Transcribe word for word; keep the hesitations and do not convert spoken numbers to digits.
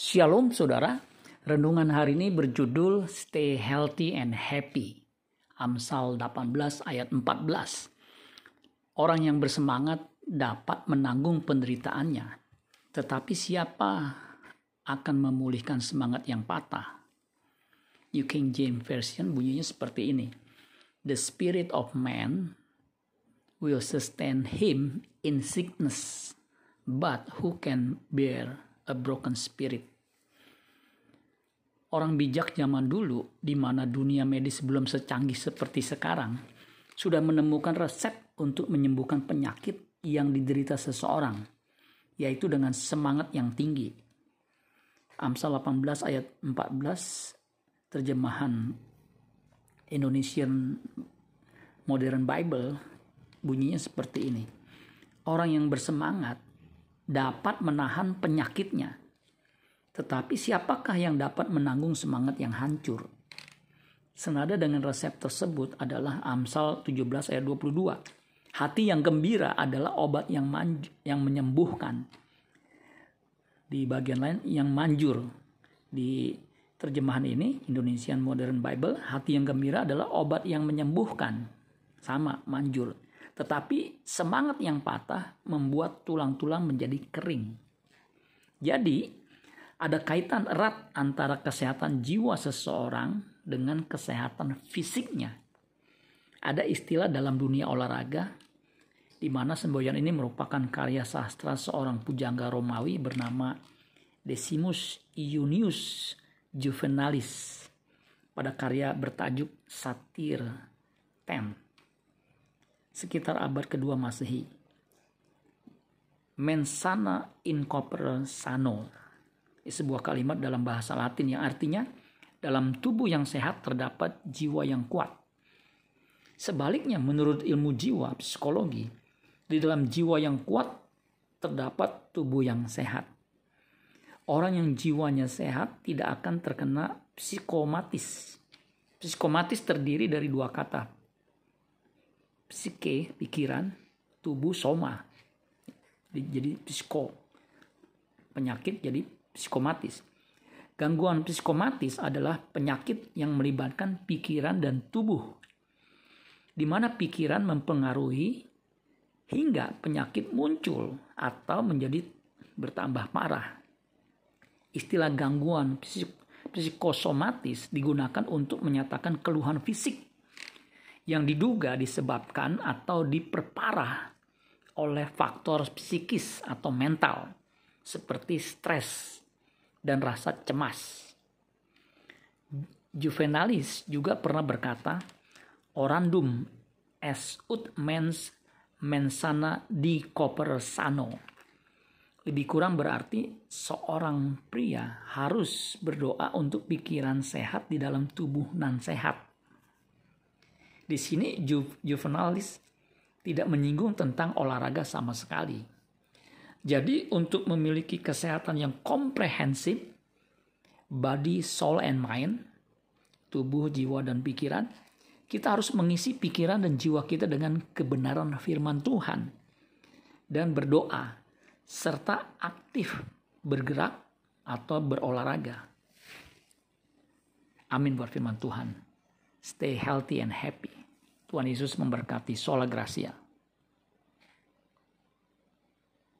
Shalom saudara, renungan hari ini berjudul Stay Healthy and Happy. Amsal delapan belas ayat empat belas. Orang yang bersemangat dapat menanggung penderitaannya, tetapi siapa akan memulihkan semangat yang patah? New King James Version bunyinya seperti ini. The spirit of man will sustain him in sickness, but who can bear a broken spirit? Orang bijak zaman dulu, di mana dunia medis belum secanggih seperti sekarang, sudah menemukan resep untuk menyembuhkan penyakit yang diderita seseorang, yaitu dengan semangat yang tinggi. Amsal delapan belas ayat empat belas, terjemahan Indonesian Modern Bible, bunyinya seperti ini. Orang yang bersemangat dapat menahan penyakitnya, tetapi siapakah yang dapat menanggung semangat yang hancur? Senada dengan resep tersebut adalah Amsal tujuh belas ayat dua puluh dua. Hati yang gembira adalah obat yang manj- yang menyembuhkan. Di bagian lain yang manjur. Di terjemahan ini Indonesian Modern Bible, hati yang gembira adalah obat yang menyembuhkan. Sama, manjur. Tetapi semangat yang patah membuat tulang-tulang menjadi kering. Jadi, ada kaitan erat antara kesehatan jiwa seseorang dengan kesehatan fisiknya. Ada istilah dalam dunia olahraga, di mana semboyan ini merupakan karya sastra seorang pujangga Romawi bernama Decimus Iunius Juvenalis pada karya bertajuk Satire X sekitar abad kedua Masehi. Mens sana in corpore sano, sebuah kalimat dalam bahasa Latin yang artinya dalam tubuh yang sehat terdapat jiwa yang kuat. Sebaliknya, menurut ilmu jiwa psikologi, di dalam jiwa yang kuat terdapat tubuh yang sehat. Orang yang jiwanya sehat tidak akan terkena psikomatis. Psikomatis terdiri dari dua kata. Psike, pikiran, tubuh, soma. Jadi psiko, penyakit, jadi psikomatis. Gangguan psikomatis adalah penyakit yang melibatkan pikiran dan tubuh, di mana pikiran mempengaruhi hingga penyakit muncul atau menjadi bertambah parah. Istilah gangguan psikosomatis digunakan untuk menyatakan keluhan fisik yang diduga disebabkan atau diperparah oleh faktor psikis atau mental, seperti stres dan rasa cemas. Juvenalis juga pernah berkata, Orandum est ut mens mens sana di corpore sano. Lebih kurang berarti seorang pria harus berdoa untuk pikiran sehat di dalam tubuh nan sehat. Di sini Ju- Juvenalis tidak menyinggung tentang olahraga sama sekali. Jadi untuk memiliki kesehatan yang komprehensif, body, soul, and mind, tubuh, jiwa, dan pikiran, kita harus mengisi pikiran dan jiwa kita dengan kebenaran firman Tuhan dan berdoa, serta aktif bergerak atau berolahraga. Amin buat firman Tuhan. Stay healthy and happy. Tuhan Yesus memberkati. Sola Gracia.